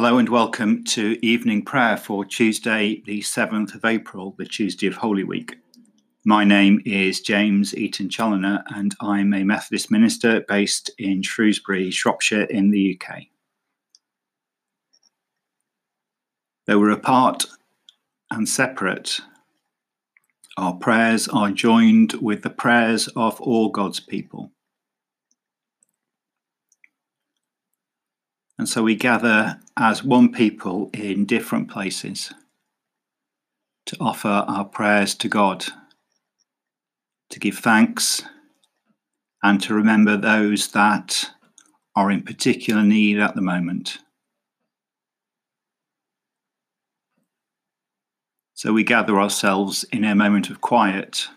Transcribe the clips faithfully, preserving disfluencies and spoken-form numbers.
Hello and welcome to evening prayer for Tuesday the seventh of April, the Tuesday of Holy Week. My name is James Eaton-Challoner and I'm a Methodist minister based in Shrewsbury, Shropshire in the U K. Though we're apart and separate, our prayers are joined with the prayers of all God's people. And so we gather as one people in different places to offer our prayers to God, to give thanks and to remember those that are in particular need at the moment. So we gather ourselves in a moment of quiet,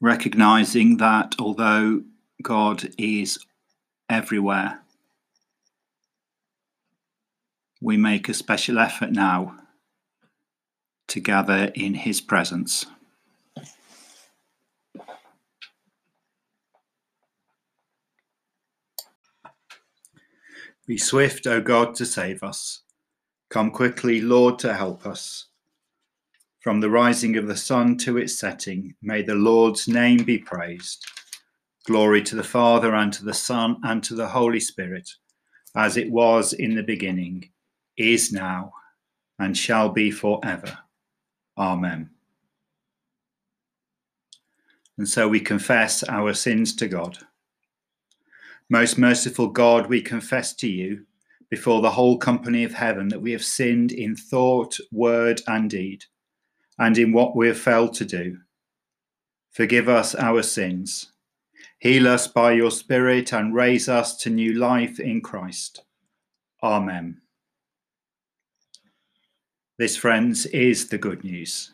recognizing that although God is everywhere, we make a special effort now to gather in his presence. Be swift, O God, to save us. Come quickly, Lord, to help us. From the rising of the sun to its setting, may the Lord's name be praised. Glory to the Father, and to the Son, and to the Holy Spirit, as it was in the beginning, is now, and shall be forever. Amen. And so we confess our sins to God. Most merciful God, we confess to you before the whole company of heaven that we have sinned in thought, word, and deed, and in what we have failed to do. Forgive us our sins. Heal us by your Spirit and raise us to new life in Christ. Amen. This, friends, is the good news,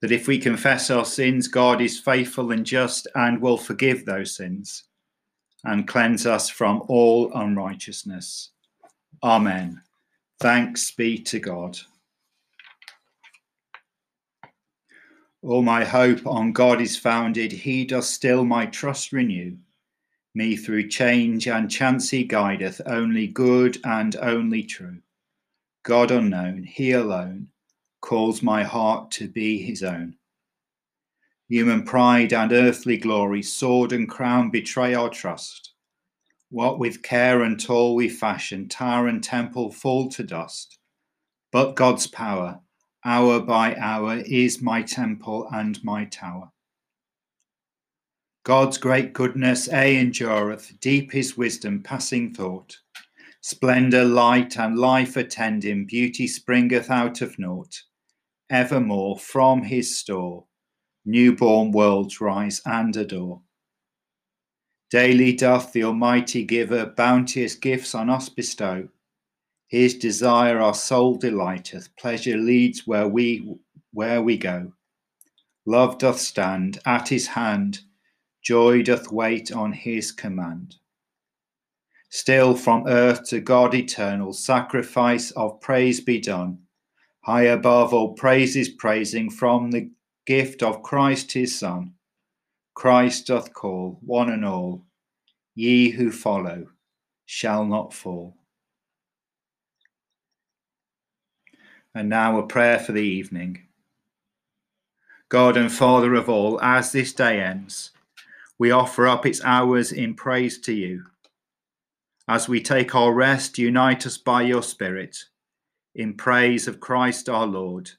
that if we confess our sins, God is faithful and just and will forgive those sins and cleanse us from all unrighteousness. Amen. Thanks be to God. All my hope on God is founded, he does still my trust renew. Me through change and chance he guideth, only good and only true. God unknown, he alone, calls my heart to be his own. Human pride and earthly glory, sword and crown betray our trust. What with care and toil we fashion, tower and temple fall to dust. But God's power, hour by hour, is my temple and my tower. God's great goodness aye endureth, deep his wisdom passing thought. Splendour, light, and life attend him, beauty springeth out of naught. Evermore from his store, newborn worlds rise and adore. Daily doth the Almighty Giver bounteous gifts on us bestow. His desire our soul delighteth, pleasure leads where we where we go. Love doth stand at his hand, joy doth wait on his command. Still from earth to God eternal, sacrifice of praise be done. High above all praises praising, from the gift of Christ his Son. Christ doth call, one and all, ye who follow shall not fall. And now a prayer for the evening. God and Father of all, as this day ends, we offer up its hours in praise to you. As we take our rest, unite us by your Spirit in praise of Christ our Lord,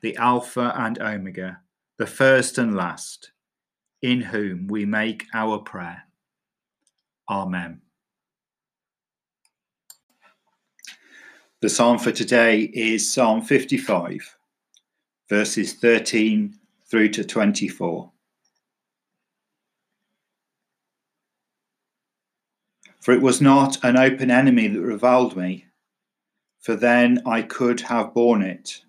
the Alpha and Omega, the first and last, in whom we make our prayer. Amen. The psalm for today is Psalm fifty-five, verses thirteen through to twenty-four. For it was not an open enemy that reviled me, for then I could have borne it.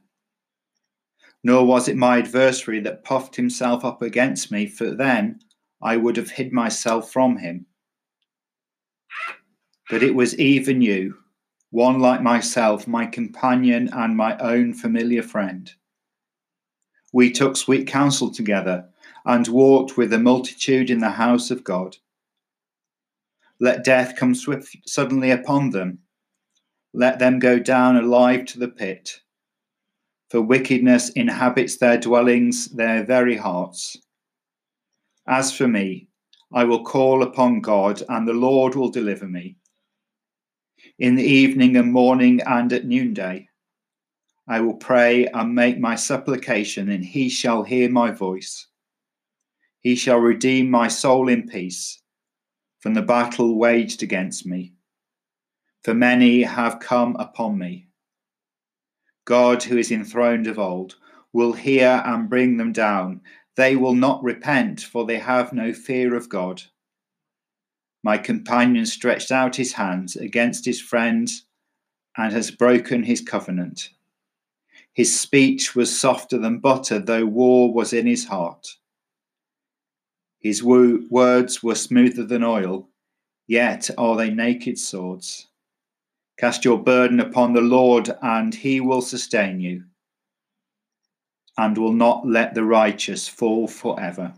Nor was it my adversary that puffed himself up against me, for then I would have hid myself from him. But it was even you, one like myself, my companion and my own familiar friend. We took sweet counsel together and walked with the multitude in the house of God. Let death come swift suddenly upon them. Let them go down alive to the pit. For wickedness inhabits their dwellings, their very hearts. As for me, I will call upon God, and the Lord will deliver me. In the evening and morning and at noonday, I will pray and make my supplication, and he shall hear my voice. He shall redeem my soul in peace from the battle waged against me. For many have come upon me. God, who is enthroned of old, will hear and bring them down. They will not repent, for they have no fear of God. My companion stretched out his hands against his friend and has broken his covenant. His speech was softer than butter, though war was in his heart. His wo- words were smoother than oil, yet are they naked swords. Cast your burden upon the Lord, and he will sustain you, and will not let the righteous fall forever.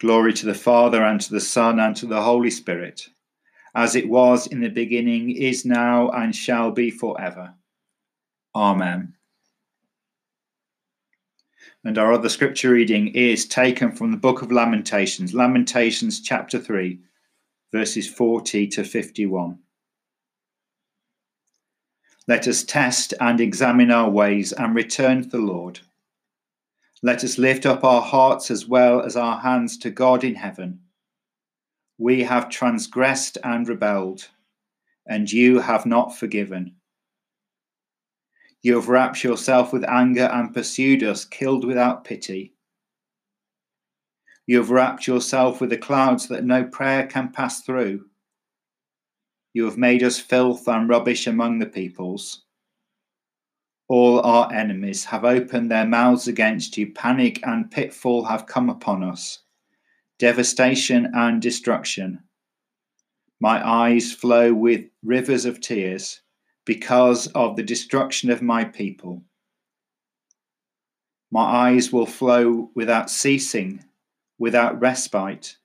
Glory to the Father, and to the Son, and to the Holy Spirit, as it was in the beginning, is now, and shall be forever. Amen. And our other scripture reading is taken from the book of Lamentations, Lamentations chapter three, verses forty to fifty-one. Let us test and examine our ways and return to the Lord. Let us lift up our hearts as well as our hands to God in heaven. We have transgressed and rebelled, and you have not forgiven. You have wrapped yourself with anger and pursued us, killed without pity. You have wrapped yourself with the clouds that no prayer can pass through. You have made us filth and rubbish among the peoples. All our enemies have opened their mouths against you. Panic and pitfall have come upon us. Devastation and destruction. My eyes flow with rivers of tears, because of the destruction of my people. My eyes will flow without ceasing, without respite,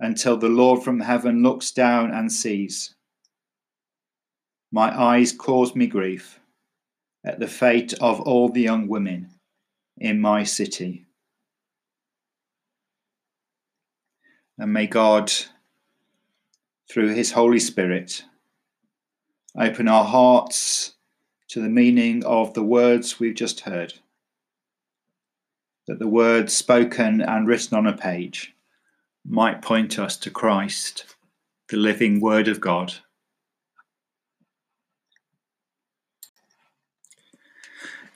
until the Lord from heaven looks down and sees. My eyes cause me grief at the fate of all the young women in my city. And may God, through his Holy Spirit, open our hearts to the meaning of the words we've just heard, that the words spoken and written on a page might point us to Christ, the living Word of God.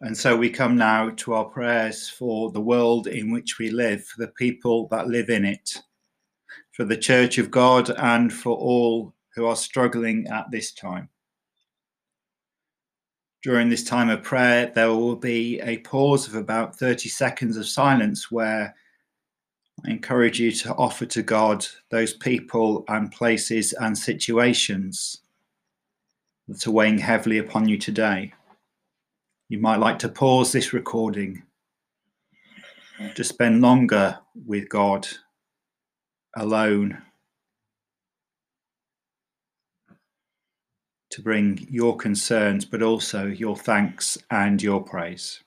And so we come now to our prayers for the world in which we live, for the people that live in it, for the Church of God, and for all who are struggling at this time. During this time of prayer, there will be a pause of about thirty seconds of silence, where I encourage you to offer to God those people and places and situations that are weighing heavily upon you today. You might like to pause this recording to spend longer with God, alone, to bring your concerns, but also your thanks and your praise.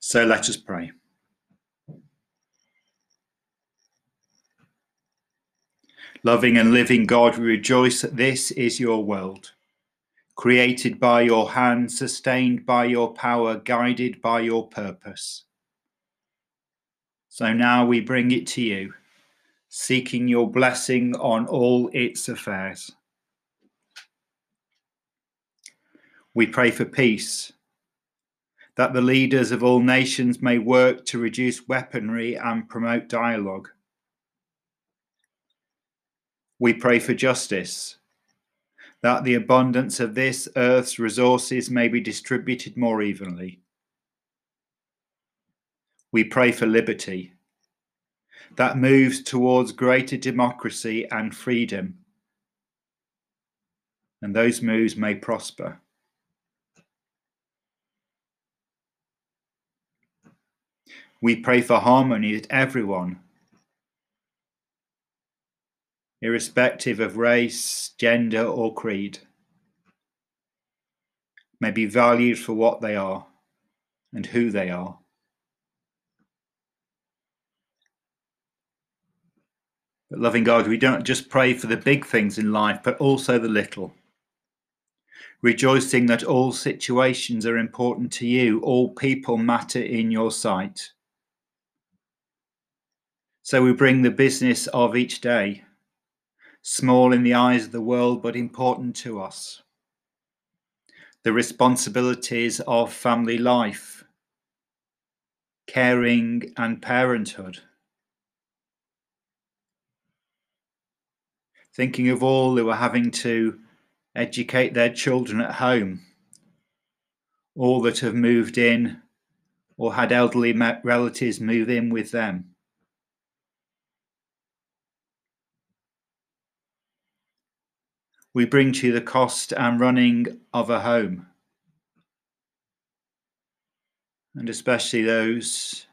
So let us pray. Loving and living God, we rejoice that this is your world, created by your hand, sustained by your power, guided by your purpose. So now we bring it to you, seeking your blessing on all its affairs. We pray for peace, that the leaders of all nations may work to reduce weaponry and promote dialogue. We pray for justice, that the abundance of this earth's resources may be distributed more evenly. We pray for liberty, that moves towards greater democracy and freedom, and those moves may prosper. We pray for harmony that everyone, irrespective of race, gender or creed, may be valued for what they are and who they are. But loving God, we don't just pray for the big things in life, but also the little. Rejoicing that all situations are important to you, all people matter in your sight. So we bring the business of each day, small in the eyes of the world, but important to us. The responsibilities of family life, caring and parenthood. Thinking of all who are having to educate their children at home, all that have moved in or had elderly relatives move in with them. We bring to you the cost and running of a home, and especially those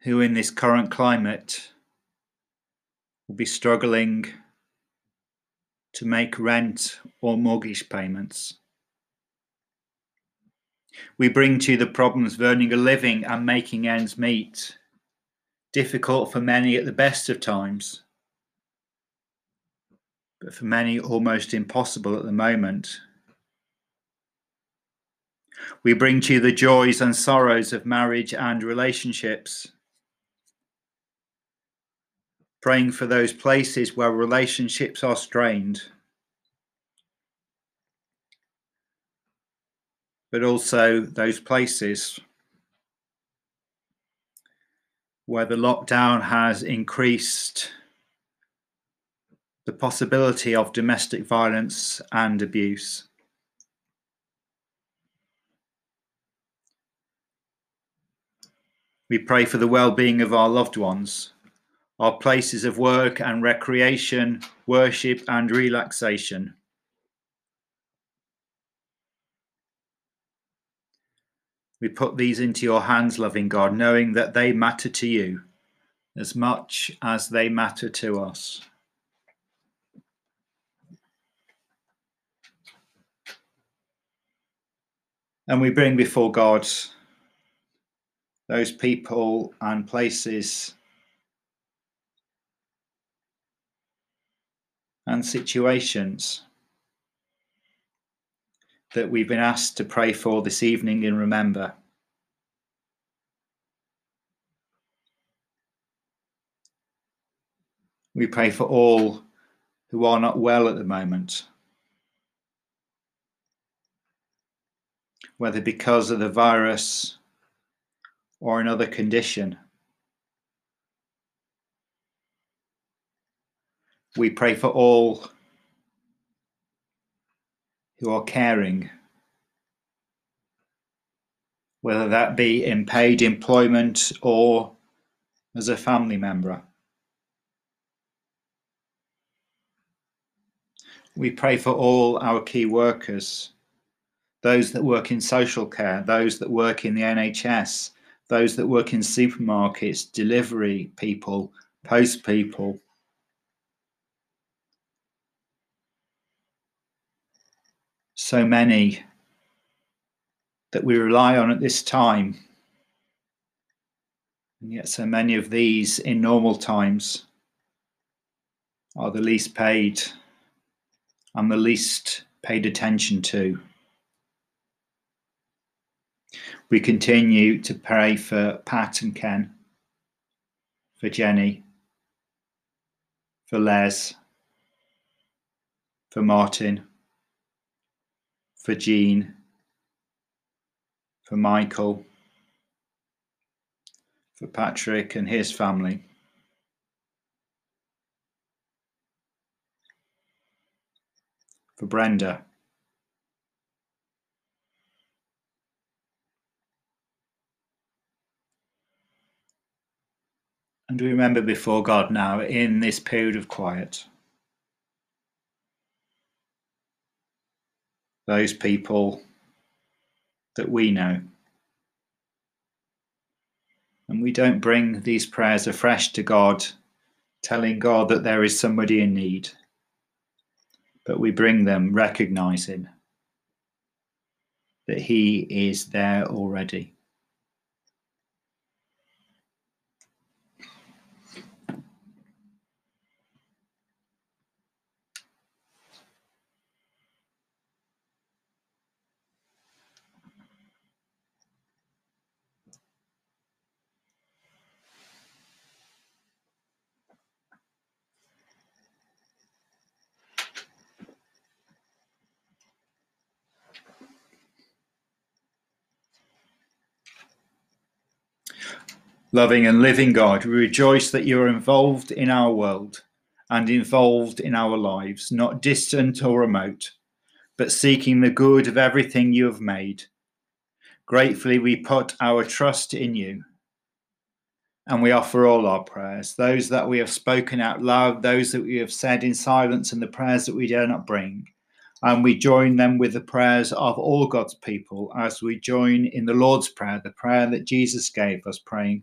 who in this current climate will be struggling to make rent or mortgage payments. We bring to you the problems of earning a living and making ends meet, difficult for many at the best of times, but for many almost impossible at the moment. We bring to you the joys and sorrows of marriage and relationships, praying for those places where relationships are strained, but also those places where the lockdown has increased the possibility of domestic violence and abuse. We pray for the well-being of our loved ones, our places of work and recreation, worship and relaxation. We put these into your hands, loving God, knowing that they matter to you as much as they matter to us. And we bring before God those people and places and situations that we've been asked to pray for this evening and remember. We pray for all who are not well at the moment, whether because of the virus or another condition. We pray for all who are caring, whether that be in paid employment or as a family member. We pray for all our key workers, those that work in social care, those that work in the N H S, those that work in supermarkets, delivery people, post people. So many that we rely on at this time, and yet so many of these in normal times are the least paid and the least paid attention to. We continue to pray for Pat and Ken, for Jenny, for Les, for Martin, for Jean, for Michael, for Patrick and his family. For Brenda. And we remember before God now in this period of quiet, those people that we know. And we don't bring these prayers afresh to God, telling God that there is somebody in need, but we bring them recognizing that He is there already. Loving and living God, we rejoice that you are involved in our world and involved in our lives, not distant or remote, but seeking the good of everything you have made. Gratefully, we put our trust in you, and we offer all our prayers, those that we have spoken out loud, those that we have said in silence, and the prayers that we dare not bring. And we join them with the prayers of all God's people as we join in the Lord's Prayer, the prayer that Jesus gave us, praying,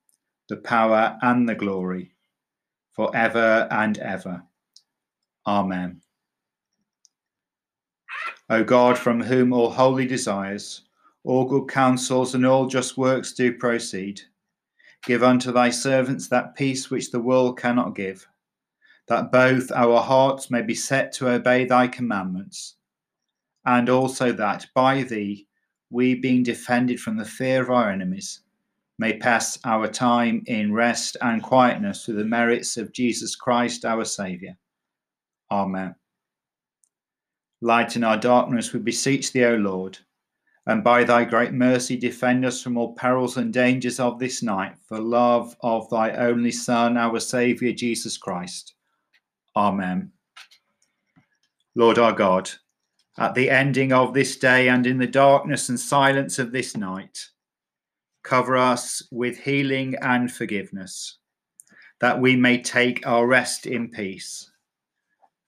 the power and the glory, for ever and ever. Amen. O God, from whom all holy desires, all good counsels and all just works do proceed, give unto thy servants that peace which the world cannot give, that both our hearts may be set to obey thy commandments, and also that by thee we, being defended from the fear of our enemies, may pass our time in rest and quietness through the merits of Jesus Christ, our Saviour. Amen. Light in our darkness, we beseech thee, O Lord, and by thy great mercy defend us from all perils and dangers of this night, for love of thy only Son, our Saviour, Jesus Christ. Amen. Lord our God, at the ending of this day and in the darkness and silence of this night, cover us with healing and forgiveness, that we may take our rest in peace.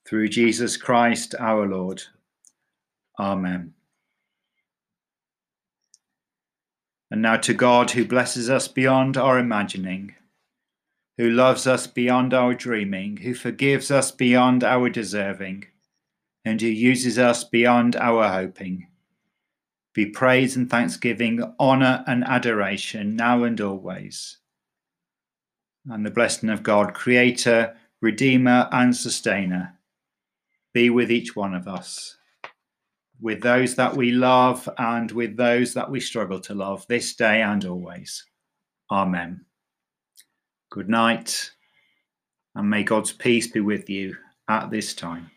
Through Jesus Christ our Lord. Amen. And now to God, who blesses us beyond our imagining, who loves us beyond our dreaming, who forgives us beyond our deserving, and who uses us beyond our hoping, be praise and thanksgiving, honour and adoration, now and always. And the blessing of God, Creator, Redeemer and Sustainer, be with each one of us, with those that we love and with those that we struggle to love, this day and always. Amen. Good night, and may God's peace be with you at this time.